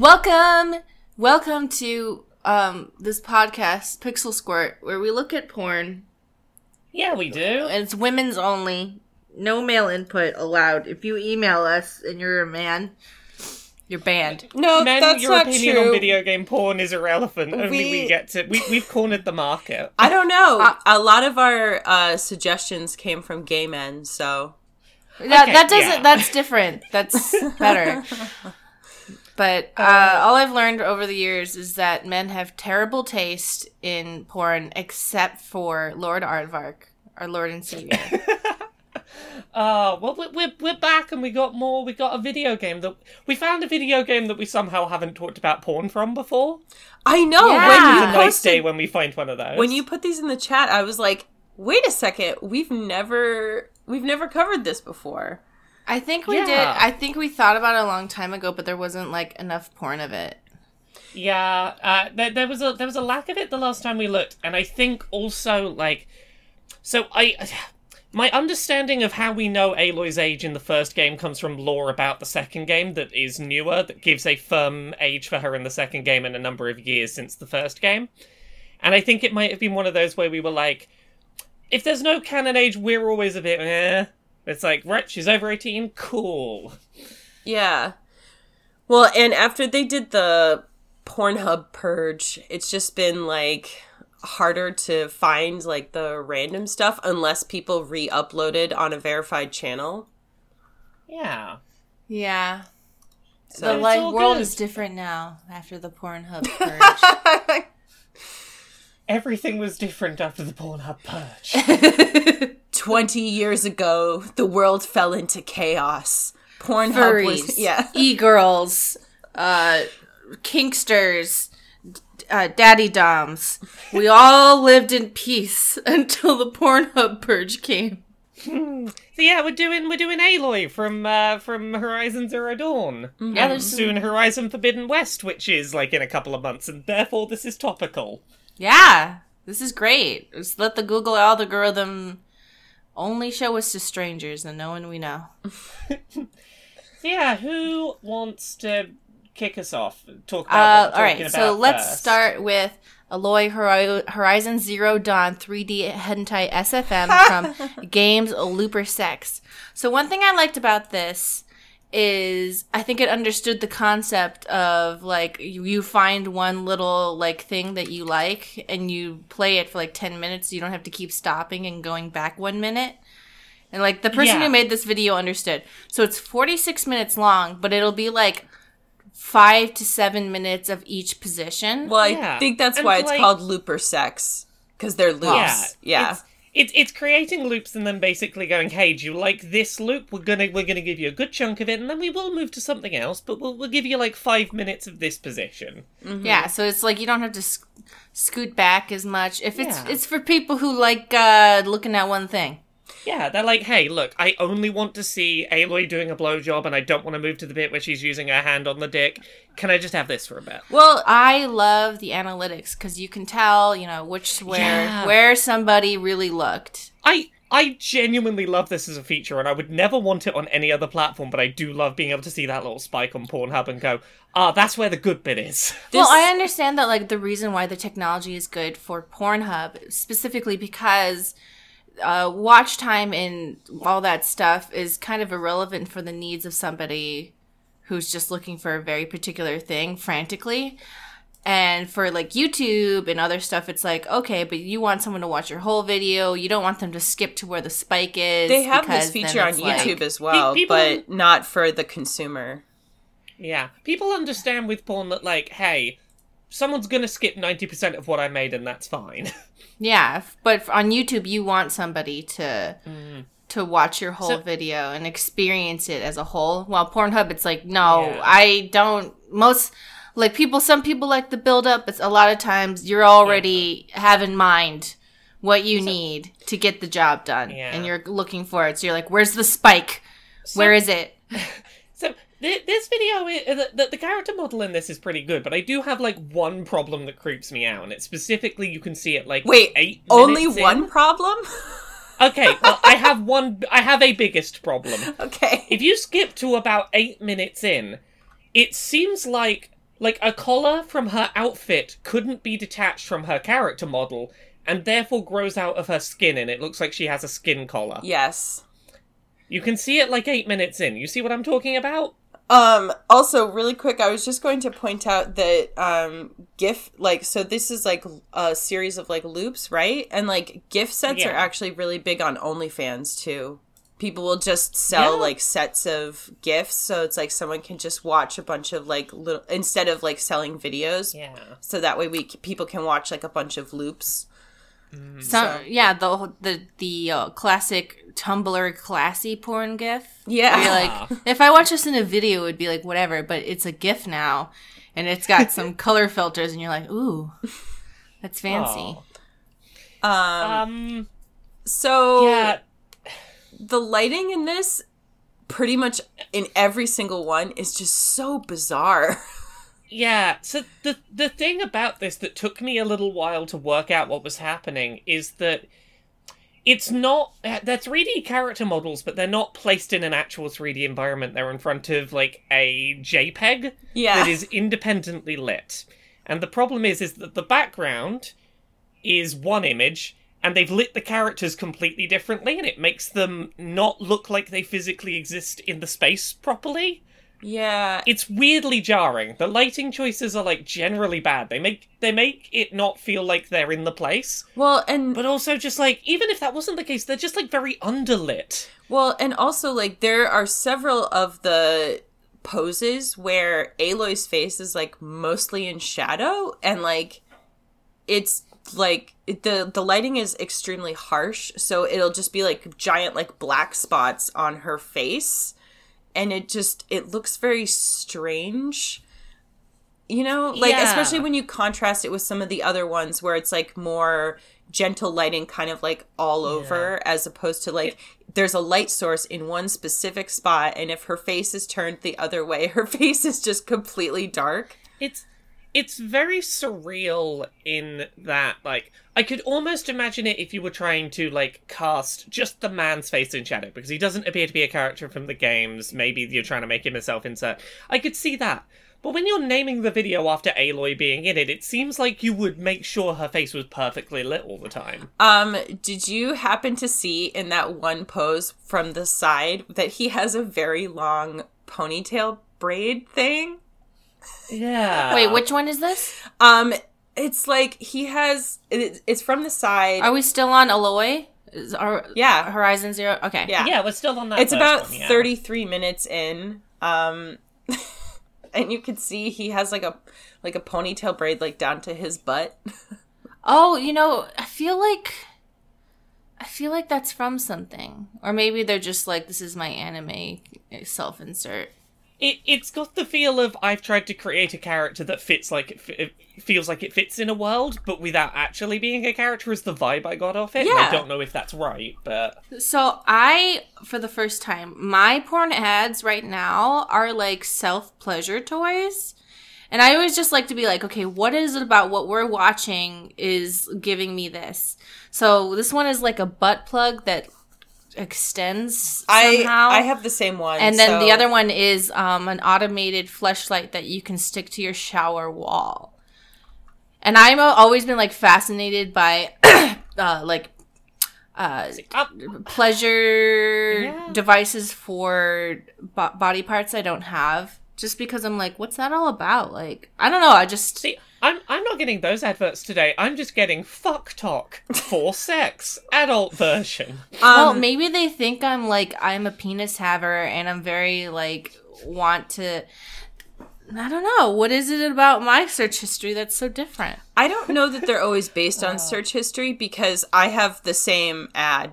Welcome to this podcast, Pixel Squirt, where we look at porn. Yeah, we do. And it's women's only. No male input allowed. If you email us and you're a man, you're banned. No, men, that's not true. Your opinion on video game porn is irrelevant. Only we get to. We've cornered the market. I don't know. A lot of our suggestions came from gay men, so that's different. That's better. But all I've learned over the years is that men have terrible taste in porn, except for Lord Aardvark, our Lord and Savior. Well, we're back, and we got more. We got a video game that we found a video game that we somehow haven't talked about porn from before. I know. Yeah. It's a nice day when we find one of those. When you put these in the chat, I was like, "Wait a second, we've never covered this before." I think we did. I think we thought about it a long time ago, but there wasn't like enough porn of it. Yeah, there was a lack of it the last time we looked, and I think also my understanding of how we know Aloy's age in the first game comes from lore about the second game that is newer, that gives a firm age for her in the second game and a number of years since the first game, and I think it might have been one of those where we were like, if there's no canon age, we're always a bit eh. It's like, right, she's over 18, cool. Yeah. Well, and after they did the Pornhub purge, it's just been, like, harder to find, like, the random stuff unless people re-uploaded on a verified channel. Yeah. Yeah. So, the, like, world is different now after the Pornhub purge. Everything was different after the Pornhub purge. 20 years ago, the world fell into chaos. Pornhub was... Yeah. E-girls, kinksters, daddy doms. We all lived in peace until the Pornhub purge came. So yeah, we're doing Aloy from Horizon Zero Dawn. Mm-hmm. Yeah, and soon Horizon Forbidden West, which is like in a couple of months, and therefore this is topical. Yeah, this is great. Just let the Google algorithm only show us to strangers and no one we know. Yeah, who wants to kick us off? Talk about what we're talking about. All right, so let's start with Aloy Horizon Zero Dawn 3D Hentai SFM from Games Looper Sex. So one thing I liked about this is I think it understood the concept of, like, you find one little, like, thing that you like and you play it for, like, 10 minutes, so you don't have to keep stopping and going back 1 minute. And, like, the person who made this video understood. So it's 46 minutes long, but it'll be, like, 5 to 7 minutes of each position. Well, I think that's why it's called Looper Sex, because they're loops. Yeah. It's creating loops and then basically going, hey, do you like this loop? We're gonna give you a good chunk of it, and then we will move to something else, but we'll give you like 5 minutes of this position. Mm-hmm. Yeah, so it's like you don't have to scoot back as much. If it's for people who like looking at one thing. Yeah, they're like, hey, look, I only want to see Aloy doing a blowjob, and I don't want to move to the bit where she's using her hand on the dick. Can I just have this for a bit? Well, I love the analytics, because you can tell, you know, where somebody really looked. I genuinely love this as a feature, and I would never want it on any other platform, but I do love being able to see that little spike on Pornhub and go, that's where the good bit is. Well, I understand that, like, the reason why the technology is good for Pornhub, specifically because... watch time and all that stuff is kind of irrelevant for the needs of somebody who's just looking for a very particular thing frantically. And for, like, YouTube and other stuff, it's like, okay, but you want someone to watch your whole video. You don't want them to skip to where the spike is. They have this feature on YouTube as well, but not for the consumer. Yeah. People understand with porn that, like, hey... someone's going to skip 90% of what I made, and that's fine. Yeah, but on YouTube, you want somebody to watch your whole video and experience it as a whole. While Pornhub, it's like, no, I don't... some people like the build-up. It's a lot of times you're already have in mind what you need to get the job done, and you're looking for it. So you're like, where's the spike? Where is it? This video, the character model in this is pretty good, but I do have, like, one problem that creeps me out, and it's specifically, you can see it, like, wait, 8 minutes only in. One problem? Okay, well, I have a biggest problem. Okay. If you skip to about 8 minutes in, it seems like Like, a collar from her outfit couldn't be detached from her character model, and therefore grows out of her skin, and it looks like she has a skin collar. Yes. You can see it like 8 minutes in. You see what I'm talking about? Also, really quick, I was just going to point out that GIF, like, so this is, like, a series of, like, loops, right? And, like, GIF sets are actually really big on OnlyFans, too. People will just sell, like, sets of GIFs, so it's, like, someone can just watch a bunch of, like, little, instead of, like, selling videos. Yeah. So that way people can watch, like, a bunch of loops. Mm. So, yeah, the classic Tumblr classy porn GIF. Yeah. Like, if I watch this in a video, it would be like, whatever, but it's a GIF now, and it's got some color filters, and you're like, ooh, that's fancy. Oh. So, yeah. The lighting in this, pretty much in every single one, is just so bizarre. Yeah, so the thing about this that took me a little while to work out what was happening is that it's not... They're 3D character models, but they're not placed in an actual 3D environment. They're in front of, like, a JPEG that is independently lit. And the problem is that the background is one image, and they've lit the characters completely differently, and it makes them not look like they physically exist in the space properly. Yeah. It's weirdly jarring. The lighting choices are, like, generally bad. They make it not feel like they're in the place. Well, and... But also just, like, even if that wasn't the case, they're just, like, very underlit. Well, and also, like, there are several of the poses where Aloy's face is, like, mostly in shadow, and, like, it's... like the lighting is extremely harsh, so it'll just be like giant like black spots on her face, and it looks very strange, you know, like especially when you contrast it with some of the other ones where it's like more gentle lighting kind of like all over, as opposed to like there's a light source in one specific spot, and if her face is turned the other way, her face is just completely dark. It's very surreal in that, like, I could almost imagine it if you were trying to, like, cast just the man's face in shadow, because he doesn't appear to be a character from the games. Maybe you're trying to make him a self-insert. I could see that. But when you're naming the video after Aloy being in it, it seems like you would make sure her face was perfectly lit all the time. Did you happen to see in that one pose from the side that he has a very long ponytail braid thing? Yeah. Wait, which one is this? It's like he has. It's from the side. Are we still on Aloy? Yeah. Horizon Zero. Okay. Yeah, we're still on that. It's about 33 minutes in. And you can see he has like a ponytail braid like down to his butt. Oh, you know, I feel like that's from something, or maybe they're just like, this is my anime self-insert. It's got the feel of I've tried to create a character that fits like it feels like it fits in a world, but without actually being a character is the vibe I got off it. Yeah. And I don't know if that's right, but... So I, for the first time, my porn ads right now are like self-pleasure toys. And I always just like to be like, okay, what is it about what we're watching is giving me this? So this one is like a butt plug that... extends somehow. I have the same one. And then the other one is an automated fleshlight that you can stick to your shower wall. And I've always been like fascinated by pleasure devices for body parts I don't have. Just because I'm like, what's that all about? Like, I don't know. I just see. I'm not getting those adverts today. I'm just getting fuck talk for sex, adult version. Well, maybe they think I'm like a penis haver, and I'm very like want to. I don't know. What is it about my search history that's so different? I don't know that they're always based on search history, because I have the same ad.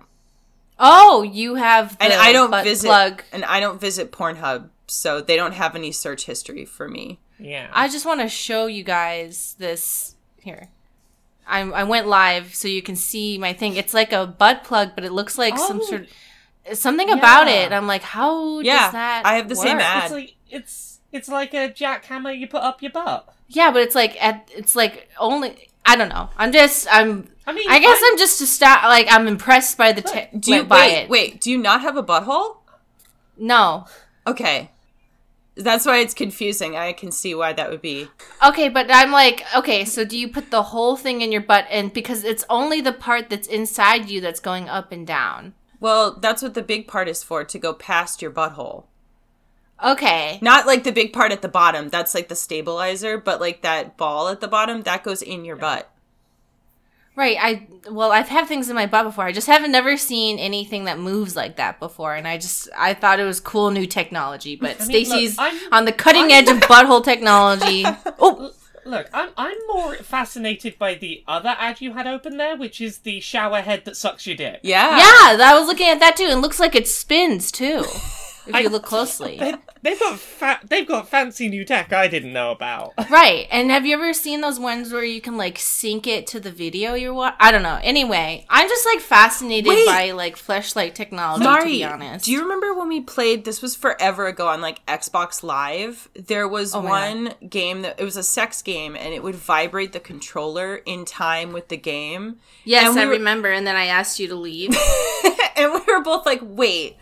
Oh, you have, the and I don't visit plug. And I don't visit Pornhub. So they don't have any search history for me. Yeah. I just want to show you guys this here. I went live so you can see my thing. It's like a butt plug, but it looks like some sort of something about it. I'm like, how does that I have the same ad. It's like a jackhammer you put up your butt. Yeah, but it's like only I don't know. I'm just to stop. Like I'm impressed by the do you not have a butthole? No. Okay. That's why it's confusing. I can see why that would be. Okay, but I'm like, okay, so do you put the whole thing in your butt? And because it's only the part that's inside you that's going up and down. Well, that's what the big part is for, to go past your butthole. Okay. Not like the big part at the bottom. That's like the stabilizer, but like that ball at the bottom, that goes in your butt. Right. I've had things in my butt before. I just haven't never seen anything that moves like that before. And I thought it was cool new technology. But Stacey's on the cutting edge of butthole technology. Oh. Look, I'm more fascinated by the other ad you had open there, which is the shower head that sucks your dick. Yeah, I was looking at that too. It looks like it spins too. If you look closely. They've got fancy new tech I didn't know about. Right. And have you ever seen those ones where you can, like, sync it to the video you're watching? I don't know. Anyway, I'm just, like, fascinated by, like, fleshlight technology, to be honest. Do you remember when we played, this was forever ago on, like, Xbox Live? There was one game that, it was a sex game, and it would vibrate the controller in time with the game. Yes, I remember. And then I asked you to leave. And we were both like, wait,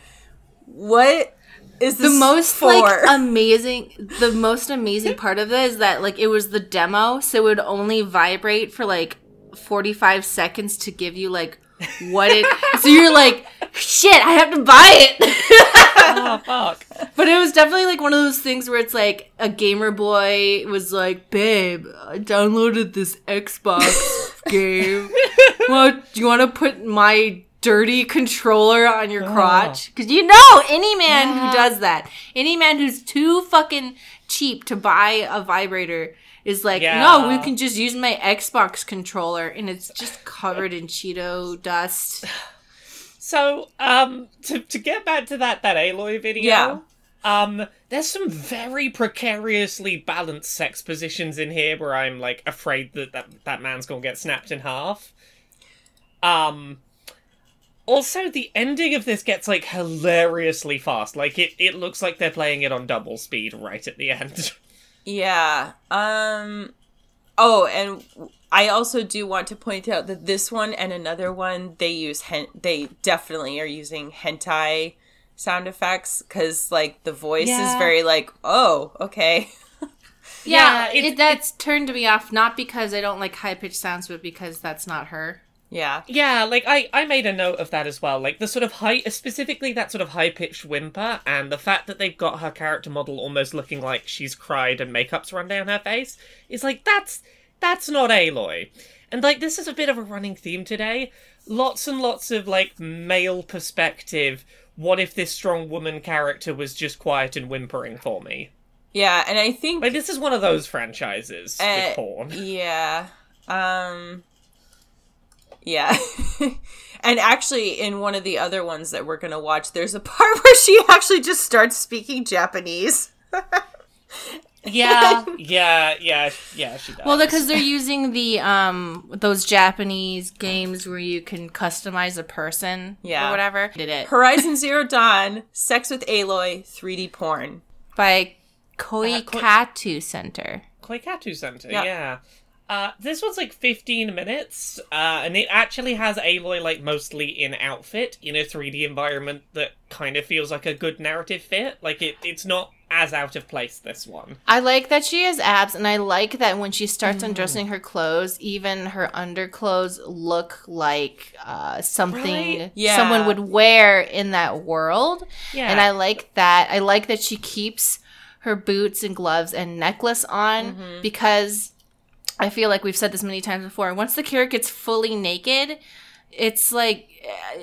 what is this the most for? The most amazing part of it is that, like, it was the demo, so it would only vibrate for like 45 seconds to give you like what it so you're like, shit, I have to buy it. Oh, fuck. But it was definitely like one of those things where it's like a gamer boy was like, babe, I downloaded this Xbox game. Well, do you want to put my dirty controller on your crotch? Because you know any man who does that, any man who's too fucking cheap to buy a vibrator is like, no, we can just use my Xbox controller, and it's just covered in Cheeto dust. So to get back to that Aloy video, there's some very precariously balanced sex positions in here where I'm like afraid that man's gonna get snapped in half. Also, the ending of this gets, like, hilariously fast. Like, it looks like they're playing it on double speed right at the end. Yeah. Oh, and I also do want to point out that this one and another one, they definitely are using hentai sound effects. Because, like, the voice is very, like, oh, okay. Yeah, that's turned me off. Not because I don't like high-pitched sounds, but because that's not her. Yeah. Yeah, like, I made a note of that as well. Like, the sort of specifically that sort of high-pitched whimper, and the fact that they've got her character model almost looking like she's cried and makeup's run down her face, is like, that's not Aloy. And, like, this is a bit of a running theme today. Lots and lots of, like, male perspective, what if this strong woman character was just quiet and whimpering for me? Yeah, and I think... Like, this is one of those franchises with porn. Yeah. Yeah. And actually, in one of the other ones that we're going to watch, there's a part where she actually just starts speaking Japanese. Yeah, she does. Well, because they're using the those Japanese games where you can customize a person or whatever. Horizon Zero Dawn, Sex with Aloy, 3D Porn. By Koikatsu Center. Koikatsu Center, yeah. This one's like 15 minutes, and it actually has Aloy, like, mostly in outfit, in a 3D environment that kind of feels like a good narrative fit. Like, it's not as out of place, this one. I like that she has abs, and I like that when she starts undressing her clothes, even her underclothes look like something someone would wear in that world. Yeah. And I like that. I like that she keeps her boots and gloves and necklace on, because... I feel like we've said this many times before. Once the character gets fully naked, it's like,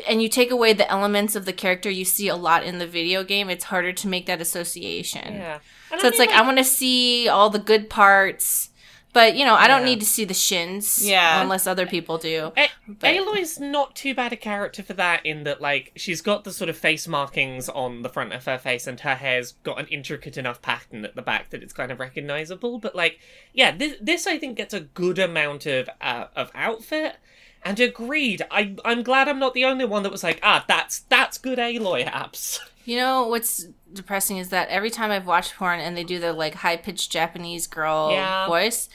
and you take away the elements of the character you see a lot in the video game, it's harder to make that association. Yeah. So it's like, I want to see all the good parts, but, you know, I don't need to see the shins unless other people do. Aloy's not too bad a character for that, in that, like, she's got the sort of face markings on the front of her face, and her hair's got an intricate enough pattern at the back that it's kind of recognizable. But, like, yeah, this I think gets a good amount of outfit. And agreed, I'm glad I'm not the only one that was like, that's good Aloy apps. You know what's depressing is that every time I've watched porn and they do the, like, high-pitched Japanese girl voice,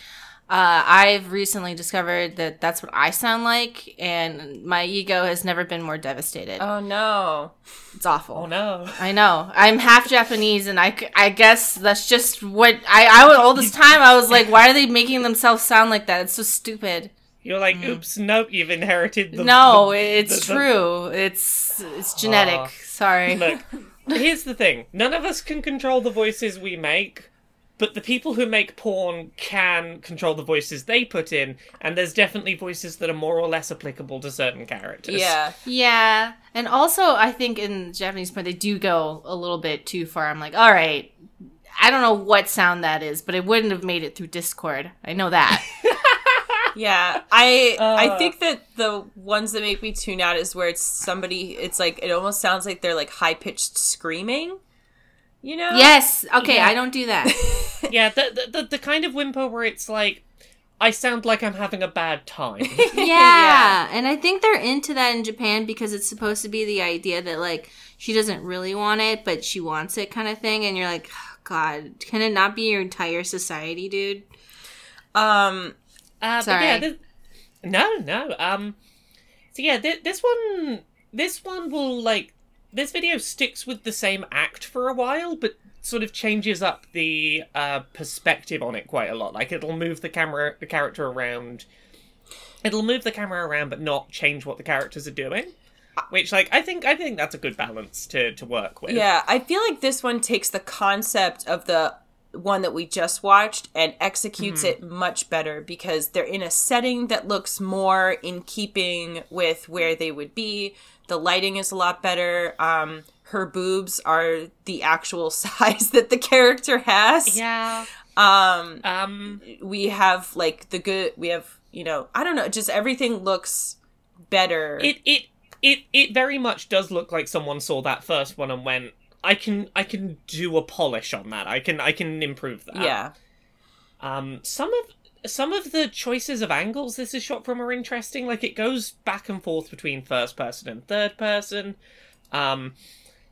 I've recently discovered that that's what I sound like, and my ego has never been more devastated. Oh, no. It's awful. Oh, no. I know. I'm half Japanese, and I guess that's just what... I all this time, I was like, why are they making themselves sound like that? It's so stupid. You're like, oops, nope, you've inherited the... No, it's true. It's genetic. Oh. Sorry. Look, here's the thing. None of us can control the voices we make. But the people who make porn can control the voices they put in, and there's definitely voices that are more or less applicable to certain characters. Yeah. Yeah. And also, I think in Japanese porn, they do go a little bit too far. I'm like, all right, I don't know what sound that is, but it wouldn't have made it through Discord. I know that. Yeah. I think that the ones that make me tune out is where it's like, it almost sounds like they're like high-pitched screaming. You know? Yes. Okay, yeah. I don't do that. Yeah, the kind of whimper where it's like, I sound like I'm having a bad time. Yeah, and I think they're into that in Japan because it's supposed to be the idea that, like, she doesn't really want it, but she wants it kind of thing, and you're like, oh, God, can it not be your entire society, dude? Sorry. Yeah, no. So, yeah, this one will, like, this video sticks with the same act for a while, but sort of changes up the perspective on it quite a lot. Like, it'll move the character around. It'll move the camera around, but not change what the characters are doing. Which, like, I think that's a good balance to work with. Yeah, I feel like this one takes the concept of the one that we just watched and executes it much better because they're in a setting that looks more in keeping with where they would be. The lighting is a lot better. Her boobs are the actual size that the character has. Yeah. We have like the good. We have, you know, I don't know. Just everything looks better. It very much does look like someone saw that first one and went, I can do a polish on that. I can improve that. Yeah. Some of the choices of angles this is shot from are interesting. Like, it goes back and forth between first person and third person.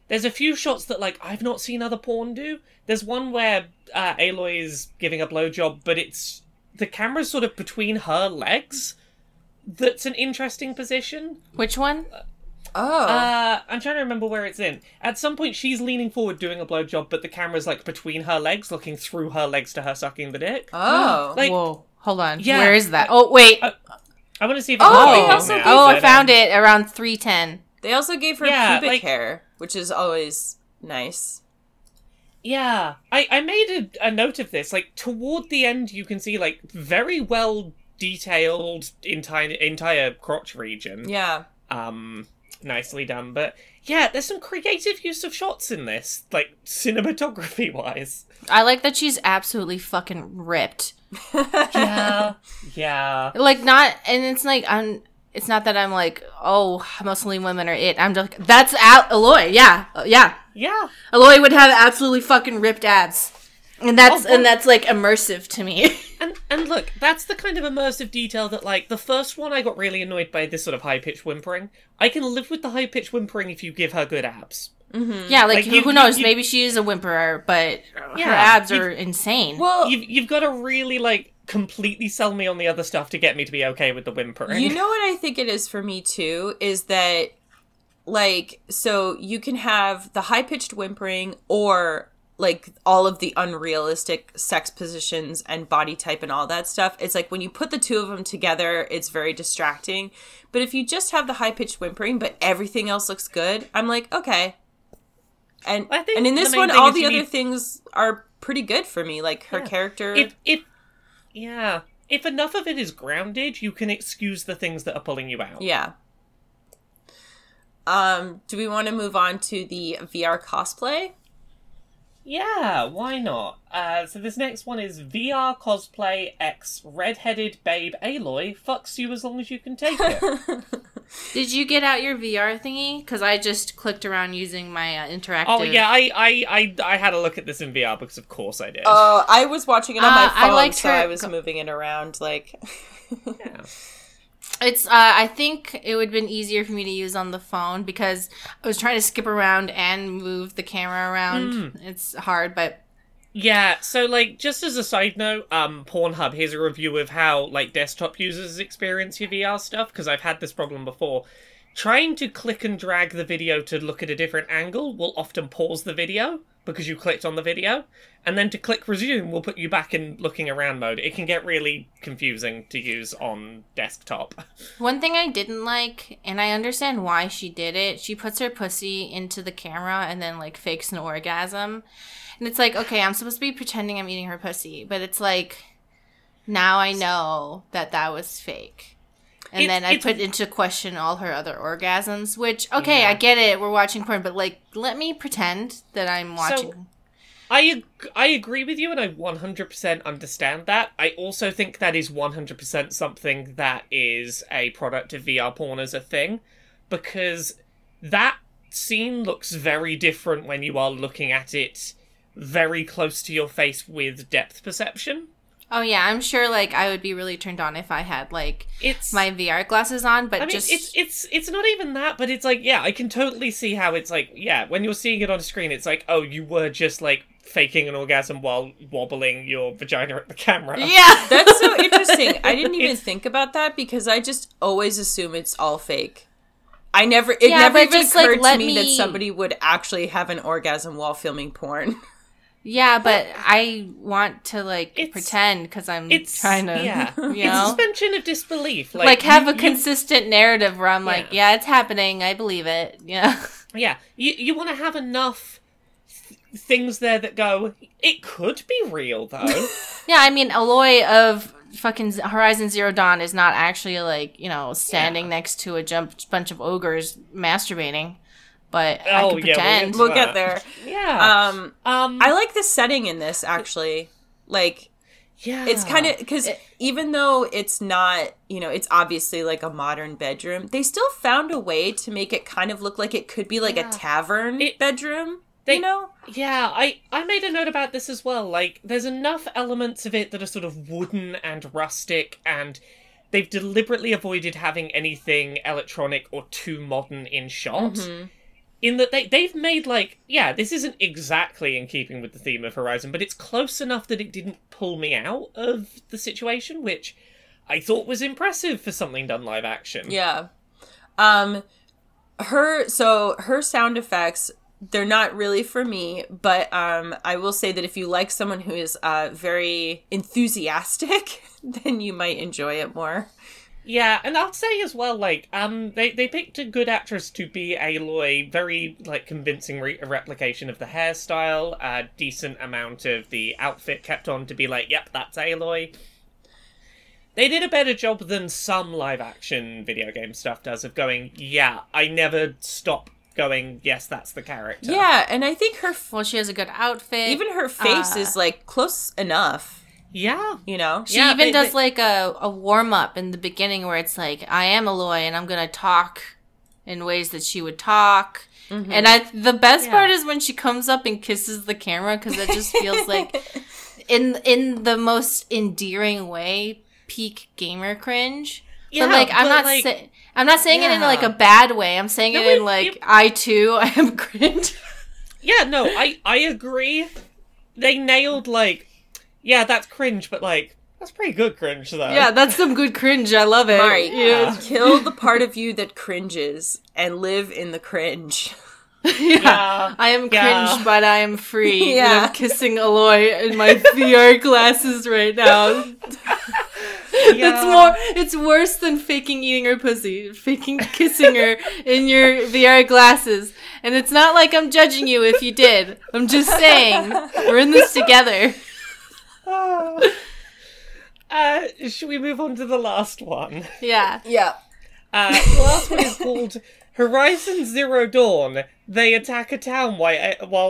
There's a few shots that, like, I've not seen other porn do. There's one where Aloy is giving a blowjob, but it's... the camera's sort of between her legs. That's an interesting position. Which one? I'm trying to remember where it's in. At some point, she's leaning forward doing a blowjob, but the camera's, like, between her legs, looking through her legs to her sucking the dick. Oh. Like, whoa. Hold on. Yeah. Where is that? Oh, wait. I want to see if it's... I found it around 3:10. They also gave her pubic hair, which is always nice. Yeah. I made a note of this. Like, toward the end, you can see, like, very well detailed entire crotch region. Yeah. Nicely done, but yeah, there's some creative use of shots in this, like, cinematography wise. I like that she's absolutely fucking ripped. yeah like, not, and it's like, I'm, it's not that I'm like, oh, Muslim women are it, I'm just, that's Aloy. Yeah Aloy would have absolutely fucking ripped abs, and that's like immersive to me. And look, that's the kind of immersive detail that, like, the first one I got really annoyed by this sort of high-pitched whimpering. I can live with the high-pitched whimpering if you give her good abs. Mm-hmm. Yeah, like who knows? Maybe she is a whimperer, but her abs are insane. Well, you've got to really, like, completely sell me on the other stuff to get me to be okay with the whimpering. You know what I think it is for me, too, is that, like, so you can have the high-pitched whimpering or... like, all of the unrealistic sex positions and body type and all that stuff. It's like, when you put the two of them together, it's very distracting. But if you just have the high-pitched whimpering, but everything else looks good, I'm like, okay. And I think, and in this one, all the other things are pretty good for me. Like, her character... If enough of it is grounded, you can excuse the things that are pulling you out. Yeah. Do we want to move on to the VR cosplay? Yeah, why not? So this next one is VR Cosplay X, Redheaded Babe Aloy Fucks You As Long As You Can Take It. Did you get out your VR thingy? Because I just clicked around using my interactive... Oh, yeah, I had a look at this in VR because of course I did. Oh, I was watching it on my phone, I was moving it around, like... Yeah. It's, I think it would have been easier for me to use on the phone because I was trying to skip around and move the camera around. It's hard, but Yeah, so, like, just as a side note, Pornhub, here's a review of how, like, desktop users experience your VR stuff, because I've had this problem before. Trying to click and drag the video to look at a different angle will often pause the video, because you clicked on the video, and then to click resume will put you back in looking around mode. It can get really confusing to use on desktop. One thing I didn't like, and I understand why she did it, she puts her pussy into the camera and then, like, fakes an orgasm. And it's like, okay, I'm supposed to be pretending I'm eating her pussy, but it's like, now I know that that was fake. And then I put into question all her other orgasms, which, okay, yeah. I get it, we're watching porn, but, like, let me pretend that I'm watching. So, I agree with you, and I 100% understand that. I also think that is 100% something that is a product of VR porn as a thing, because that scene looks very different when you are looking at it very close to your face with depth perception. Oh yeah, I'm sure, like, I would be really turned on if I had, like, my VR glasses on, but I mean, just... It's not even that, but it's like, yeah, I can totally see how it's like, yeah, when you're seeing it on a screen, it's like, oh, you were just, like, faking an orgasm while wobbling your vagina at the camera. Yeah! That's so interesting. I didn't even think about that, because I just always assume it's all fake. It never even occurred to me that somebody would actually have an orgasm while filming porn. Yeah, but I want to, like, pretend because I'm trying to, yeah. You know? It's suspension of disbelief. Like have a consistent narrative where I'm like, yeah, it's happening. I believe it. Yeah. Yeah. You want to have enough things there that go, it could be real, though. Yeah, I mean, Aloy of fucking Horizon Zero Dawn is not actually, like, you know, standing next to a bunch of ogres masturbating. But I can pretend. We'll get there. Yeah. I like the setting in this, actually. Like, yeah, it's kind of, because even though it's not, you know, it's obviously like a modern bedroom, they still found a way to make it kind of look like it could be like a tavern bedroom, you know? Yeah, I made a note about this as well. Like, there's enough elements of it that are sort of wooden and rustic, and they've deliberately avoided having anything electronic or too modern in shot. Mm-hmm. In that they've made, like, yeah, this isn't exactly in keeping with the theme of Horizon, but it's close enough that it didn't pull me out of the situation, which I thought was impressive for something done live action. Yeah. Her sound effects, they're not really for me, but I will say that if you like someone who is very enthusiastic, then you might enjoy it more. Yeah, and I'll say as well, like, they picked a good actress to be Aloy, very, like, convincing replication of the hairstyle, a decent amount of the outfit kept on to be like, yep, that's Aloy. They did a better job than some live-action video game stuff does of going, yeah, I never stop going, yes, that's the character. Yeah, and I think she has a good outfit. Even her face is, like, close enough. Yeah. You know? She does like, a warm-up in the beginning where it's like, I am Aloy, and I'm going to talk in ways that she would talk. Mm-hmm. And the best part is when she comes up and kisses the camera, because that just feels like, in the most endearing way, peak gamer cringe. Yeah, but, like, I'm not saying it in, like, a bad way. I'm saying it in, like, I, too, I am cringe. Yeah, no, I agree. They nailed, like... Yeah, that's cringe, but, like, that's pretty good cringe, though. Yeah, that's some good cringe. I love it. Right. Yeah. Kill the part of you that cringes and live in the cringe. Yeah. I am cringe, but I am free. Yeah. And I'm kissing Aloy in my VR glasses right now. It's worse than faking eating her pussy. Faking kissing her in your VR glasses. And it's not like I'm judging you if you did. I'm just saying, we're in this together. Should we move on to the last one? Yeah. Yeah. The last one is called Horizon Zero Dawn. They attack a town while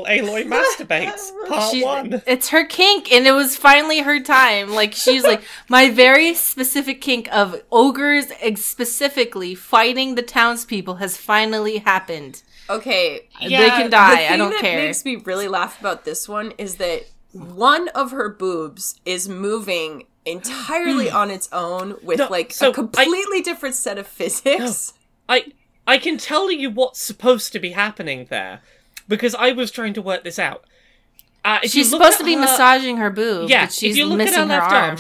Aloy masturbates. Part 1. It's her kink, and it was finally her time. Like, she's like, my very specific kink of ogres specifically fighting the townspeople has finally happened. Okay. Yeah, they can die. I don't care. The thing that makes me really laugh about this one is that one of her boobs is moving entirely on its own with, a completely different set of physics. No, I can tell you what's supposed to be happening there, because I was trying to work this out. She's supposed to be massaging her boob, but she's missing her arm.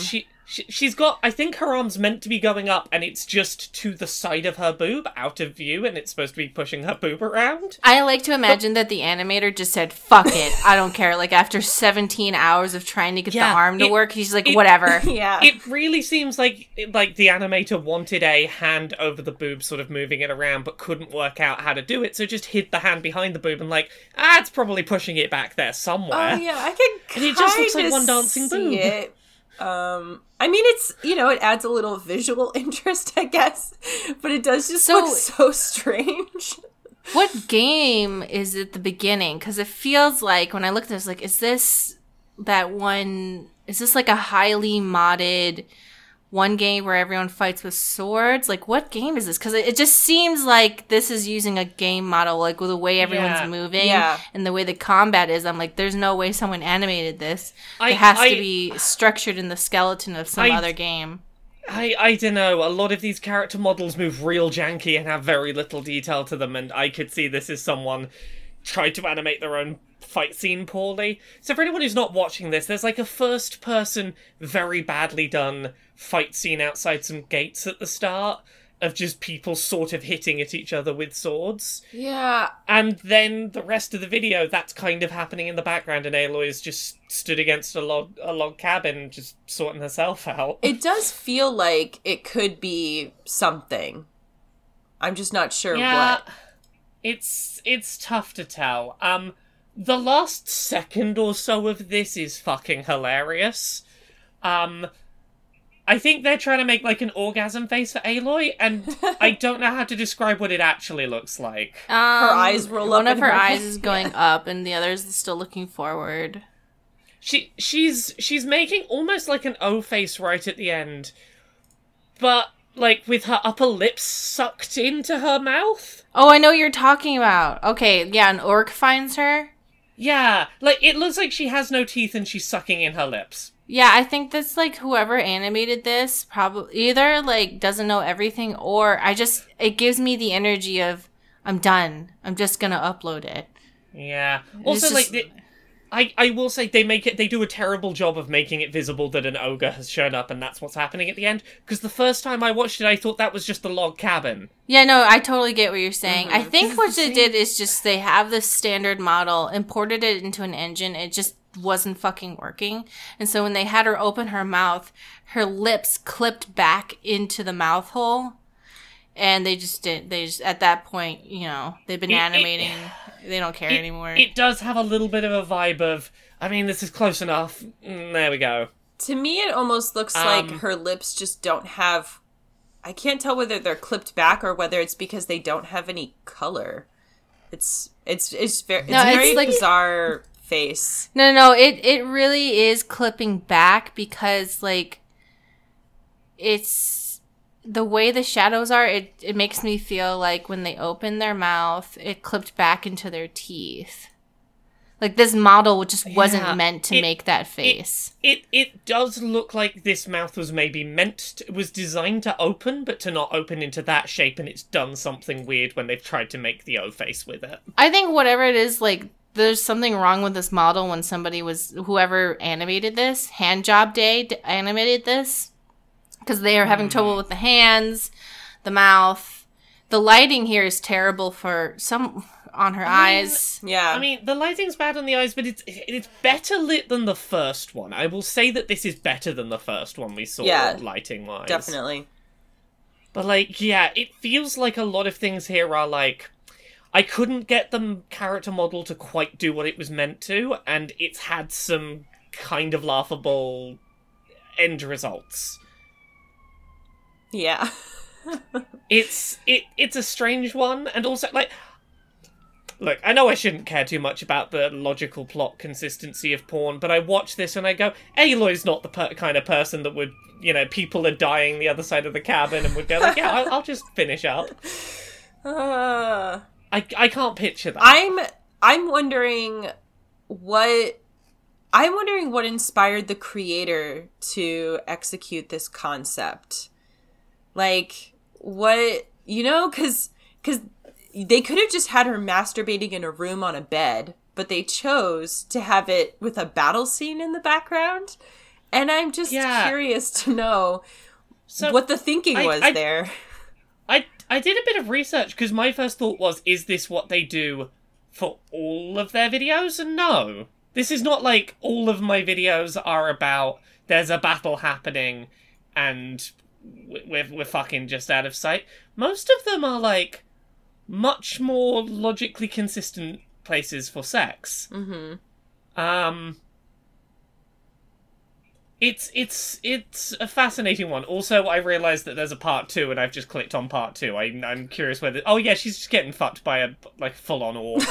She's got, I think her arm's meant to be going up, and it's just to the side of her boob, out of view, and it's supposed to be pushing her boob around. I like to imagine that the animator just said, fuck it, I don't care. Like, after 17 hours of trying to get the arm to work, he's like, whatever. Yeah. It really seems like the animator wanted a hand over the boob, sort of moving it around, but couldn't work out how to do it, so just hid the hand behind the boob and it's probably pushing it back there somewhere. Oh, yeah, I can kind of see it. And it just looks like one dancing boob. It. I mean, it's, it adds a little visual interest, I guess, but it does just look so strange. What game is at the beginning? Because it feels like, when I looked at it, I was like, is this like a highly modded one game where everyone fights with swords? Like, what game is this? Because it just seems like this is using a game model, like, with the way everyone's moving and the way the combat is. I'm like, there's no way someone animated this. It has to be structured in the skeleton of some other game. I don't know. A lot of these character models move real janky and have very little detail to them, and I could see this as someone tried to animate their own fight scene poorly. So for anyone who's not watching this, there's like a first person, very badly done fight scene outside some gates at the start of just people sort of hitting at each other with swords. Yeah. And then the rest of the video, that's kind of happening in the background, and Aloy's just stood against a log cabin just sorting herself out. It does feel like it could be something. I'm just not sure what. It's tough to tell. The last second or so of this is fucking hilarious. I think they're trying to make, an orgasm face for Aloy, and I don't know how to describe what it actually looks like. Her eyes roll up. One of her eyes is going up, and the other is still looking forward. She's making almost like an O face right at the end, but, with her upper lips sucked into her mouth. Oh, I know what you're talking about. Okay, yeah, an orc finds her. Yeah, it looks like she has no teeth and she's sucking in her lips. Yeah, I think that's, whoever animated this probably either, doesn't know everything, or it gives me the energy of, I'm done. I'm just gonna upload it. Yeah. Also, I will say they do a terrible job of making it visible that an ogre has shown up, and that's what's happening at the end. Because the first time I watched it, I thought that was just the log cabin. Yeah, no, I totally get what you're saying. Mm-hmm. I think what they did is just they have this standard model, imported it into an engine, it just wasn't fucking working. And so when they had her open her mouth, her lips clipped back into the mouth hole. And they just didn't. They just, at that point, they've been animating. They don't care anymore. It does have a little bit of a vibe of, I mean, this is close enough. There we go. To me, it almost looks like her lips just don't have. I can't tell whether they're clipped back or whether it's because they don't have any color. It's very bizarre face. No, it really is clipping back because it's. The way the shadows are, it makes me feel like when they open their mouth, it clipped back into their teeth. This model just wasn't meant to make that face. It does look like this mouth was maybe was designed to open, but to not open into that shape, and it's done something weird when they've tried to make the O face with it. I think whatever it is, there's something wrong with this model when whoever animated this, Handjob Day animated this. Because they are having trouble with the hands, the mouth. The lighting here is terrible for some on her eyes. Yeah. I mean, the lighting's bad on the eyes, but it's better lit than the first one. I will say that this is better than the first one we saw lighting-wise. Definitely. But, it feels like a lot of things here are, I couldn't get the character model to quite do what it was meant to, and it's had some kind of laughable end results. Yeah. It's a strange one, and also, look, I know I shouldn't care too much about the logical plot consistency of porn, but I watch this and I go, Aloy's not the kind of person that would, people are dying the other side of the cabin and would go, I'll just finish up. I can't picture that. I'm wondering what inspired the creator to execute this concept. What, because they could have just had her masturbating in a room on a bed but they chose to have it with a battle scene in the background. And I'm just curious to know what the thinking was there. I did a bit of research, because my first thought was, is this what they do for all of their videos? And no. This is not like all of my videos are about there's a battle happening and we're fucking just out of sight. Most of them are like much more logically consistent places for sex. Mm-hmm. It's a fascinating one. Also, I realised that there's a part two, and I've just clicked on part two. I'm curious whether... Oh, yeah, she's just getting fucked by a like full-on orb.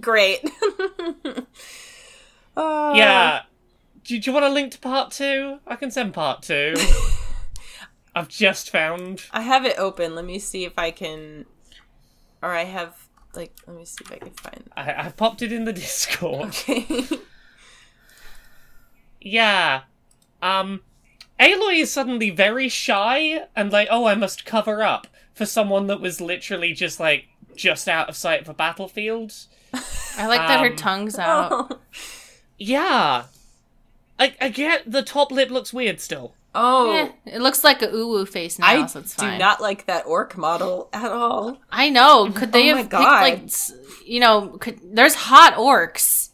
Great. Yeah. Do you want a link to part two? I can send part two. I've just found... I have it open. Let me see if I can... Or I have... like. Let me see if I can find... I popped it in the Discord. Okay. Yeah. Aloy is suddenly very shy and like, oh, I must cover up for someone that was literally just like, just out of sight of a battlefield. I like that her tongue's out. Yeah. I get the top lip looks weird still. Oh. Yeah, it looks like a uwu face now, so it's fine. I do not like that orc model at all. I know. Could they have picked, like, you know, there's hot orcs.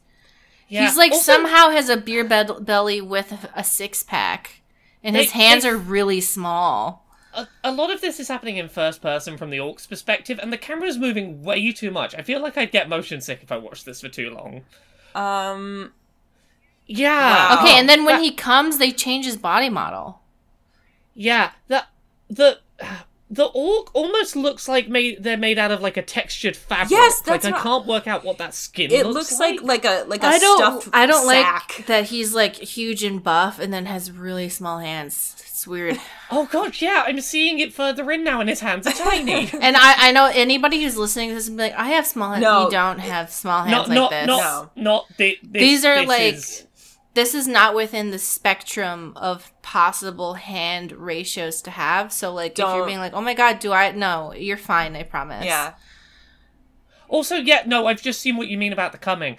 Yeah. He's like somehow has a beer belly with a six pack, and his hands are really small. A lot of this is happening in first person from the orc's perspective, and the camera's moving way too much. I feel like I'd get motion sick if I watched this for too long. Yeah. Wow. Okay, and then when he comes, they change his body model. Yeah. The orc almost looks like they're made out of like a textured fabric. Yes, that's like I can't work out what that skin looks like. It looks like a stuffed sack. I don't like that he's like huge and buff and then has really small hands. It's weird. Oh god, yeah, I'm seeing it further in now and his hands are tiny. And I know anybody who's listening to this will be like, I have small hands. No, you don't have small hands like this. This is not within the spectrum of possible hand ratios to have. So, like, if you're being like, oh, my God, do I? No, you're fine, I promise. Yeah. Also, I've just seen what you mean about the coming.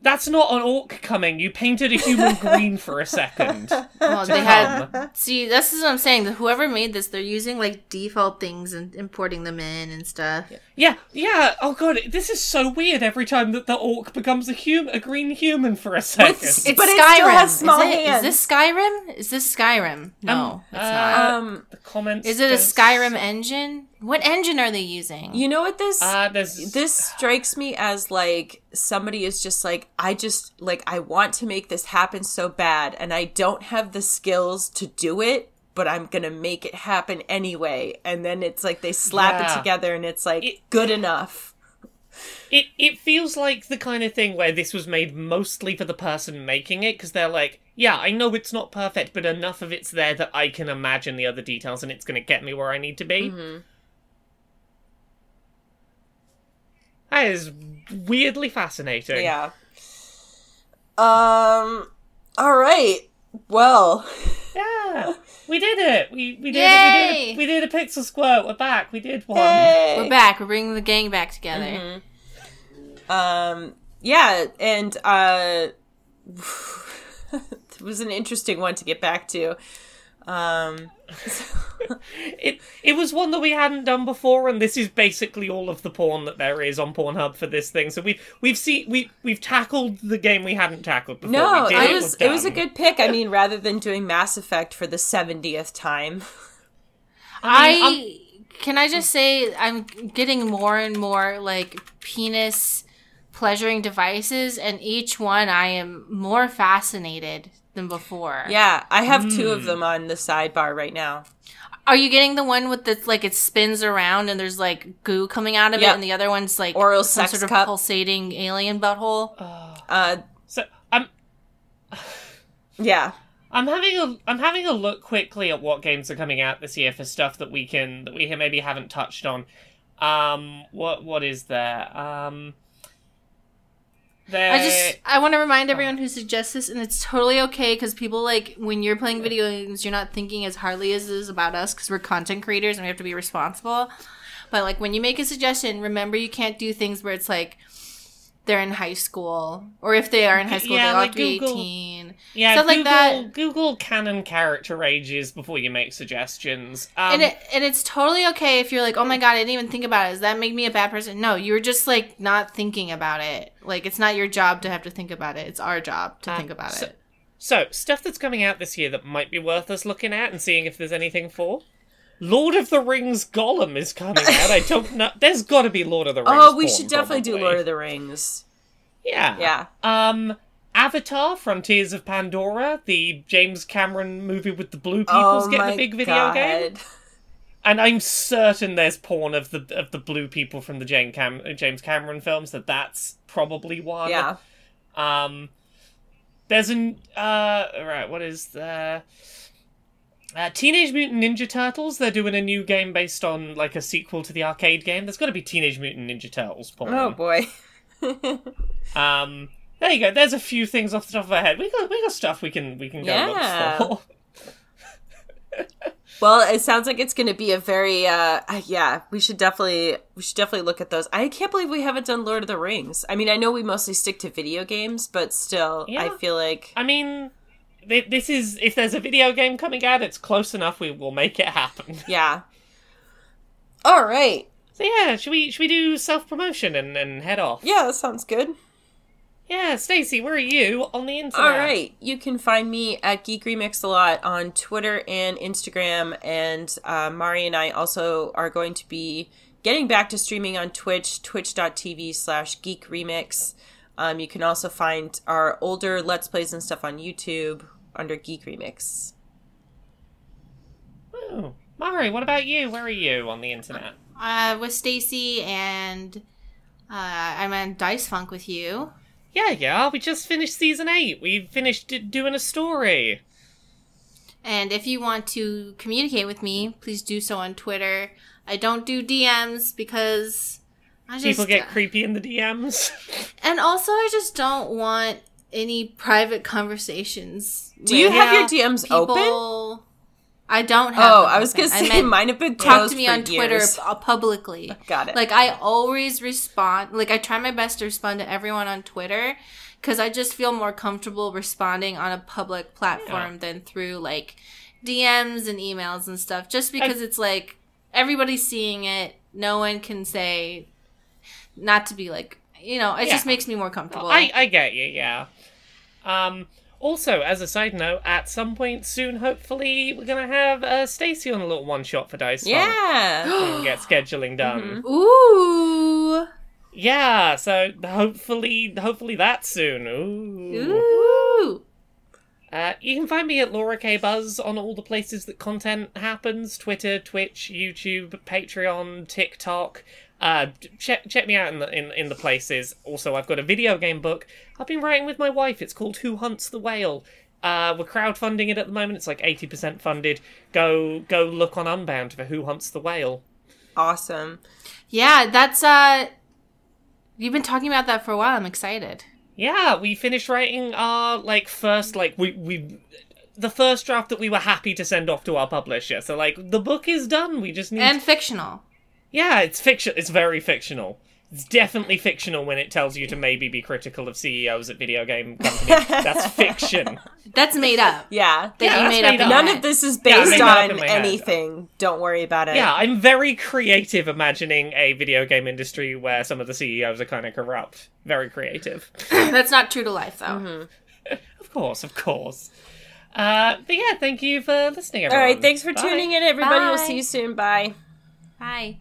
That's not an orc coming. You painted a human green for a second. Well, they had... See, this is what I'm saying. Whoever made this, they're using, like, default things and importing them in and stuff. Yeah. Oh, God. This is so weird every time that the orc becomes a green human for a second. But Skyrim. It still has small hands. Is this Skyrim? No, it's not. The comments... Is it a Skyrim engine? What engine are they using? You know what this... This strikes me as, like, somebody is just like, I want to make this happen so bad, and I don't have the skills to do it, but I'm going to make it happen anyway. And then it's like they slap it together, and it's like, good enough. It feels like the kind of thing where this was made mostly for the person making it, because they're like, yeah, I know it's not perfect, but enough of it's there that I can imagine the other details, and it's going to get me where I need to be. Mm-hmm. That is weirdly fascinating. Yeah. All right. Well. Yeah. We did it. We did it. We did a Pixel Squirt. We're back. We did one. Yay. We're back. We're bringing the gang back together. Mm-hmm. Yeah. And it was an interesting one to get back to. It was one that we hadn't done before, and this is basically all of the porn that there is on Pornhub for this thing. So we've tackled the game we hadn't tackled before. No, it was a good pick. I mean, rather than doing Mass Effect for the 70th time, I just say I'm getting more and more like penis pleasuring devices, and each one I am more fascinated than before. Yeah, I have two of them on the sidebar right now. Are you getting the one with the, like, it spins around and there's, like, goo coming out of it, and the other one's, like, oral some sex sort cup. Of pulsating alien butthole? Yeah. I'm having a look quickly at what games are coming out this year for stuff that we maybe haven't touched on. What is there? I want to remind everyone who suggests this, and it's totally okay, because people, like, when you're playing video games, you're not thinking as hardly as it is about us, because we're content creators and we have to be responsible. But, like, when you make a suggestion, remember you can't do things where it's like, they're in high school, or if they are in high school, yeah, they ought to be 18. Yeah, stuff like that. Google canon character ages before you make suggestions. And it's totally okay if you're like, oh my god, I didn't even think about it. Does that make me a bad person? No, you're just like not thinking about it. Like, it's not your job to have to think about it. It's our job to think about it. So, stuff that's coming out this year that might be worth us looking at and seeing if there's anything for. Lord of the Rings Gollum is coming out. I don't know. There's got to be Lord of the Rings. Oh, we should definitely do Lord of the Rings. Yeah. Yeah. Avatar, Frontiers of Pandora, the James Cameron movie with the blue peoples getting a big video game. And I'm certain there's porn of the blue people from the James Cameron films, that's probably one. Yeah. There's an... what is the... Teenage Mutant Ninja Turtles. They're doing a new game based on, like, a sequel to the arcade game. There's got to be Teenage Mutant Ninja Turtles porn. Oh, boy. There you go. There's a few things off the top of our head. We got stuff we can go look for. Well, it sounds like it's going to be a very... We should definitely look at those. I can't believe we haven't done Lord of the Rings. I mean, I know we mostly stick to video games, but still, yeah. I feel like... I mean... This is, if there's a video game coming out, it's close enough, we will make it happen. Yeah. All right. So yeah, should we do self-promotion and head off? Yeah, that sounds good. Yeah, Stacey, where are you on the internet? All right. You can find me at Geek Remix a lot on Twitter and Instagram, and Mari and I also are going to be getting back to streaming on Twitch, twitch.tv/Geek Remix. You can also find our older Let's Plays and stuff on YouTube under Geek Remix. Oh, Mari, what about you? Where are you on the internet? With Stacey, and I'm on Dice Funk with you. Yeah, we just finished Season 8. We finished doing a story. And if you want to communicate with me, please do so on Twitter. I don't do DMs because... People get creepy in the DMs. And also, I just don't want any private conversations. Do you have your DMs open? I don't have them open. I was going to say, mine have been closed for years. Talk to me on Twitter publicly. Got it. Like, I always respond. Like, I try my best to respond to everyone on Twitter, because I just feel more comfortable responding on a public platform than through, like, DMs and emails and stuff. Just because it's, like, everybody's seeing it. No one can say... Not to be like, you know, it just makes me more comfortable. I get you, yeah. Also, as a side note, at some point soon, hopefully, we're going to have Stacey on a little one-shot for Dice Funk. Yeah! And get scheduling done. Mm-hmm. Ooh! Yeah, so hopefully that's soon. Ooh! You can find me at Laura K. Buzz on all the places that content happens. Twitter, Twitch, YouTube, Patreon, TikTok... check me out in the places. Also, I've got a video game book I've been writing with my wife. It's called Who Hunts the Whale. We're crowdfunding it at the moment. It's like 80% funded. Go look on Unbound for Who Hunts the Whale. Awesome. Yeah, that's you've been talking about that for a while. I'm excited. Yeah, we finished writing our the first draft that we were happy to send off to our publisher. So the book is done. We just need fictional. Yeah, it's fiction. It's very fictional. It's definitely fictional when it tells you to maybe be critical of CEOs at video game companies. That's fiction. That's made up. Yeah. That's made up. None of this is based on anything. Don't worry about it. Yeah, I'm very creative imagining a video game industry where some of the CEOs are kind of corrupt. Very creative. That's not true to life, though. Mm-hmm. Of course. But yeah, thank you for listening, everyone. All right, thanks for tuning in, everybody. Bye. We'll see you soon. Bye.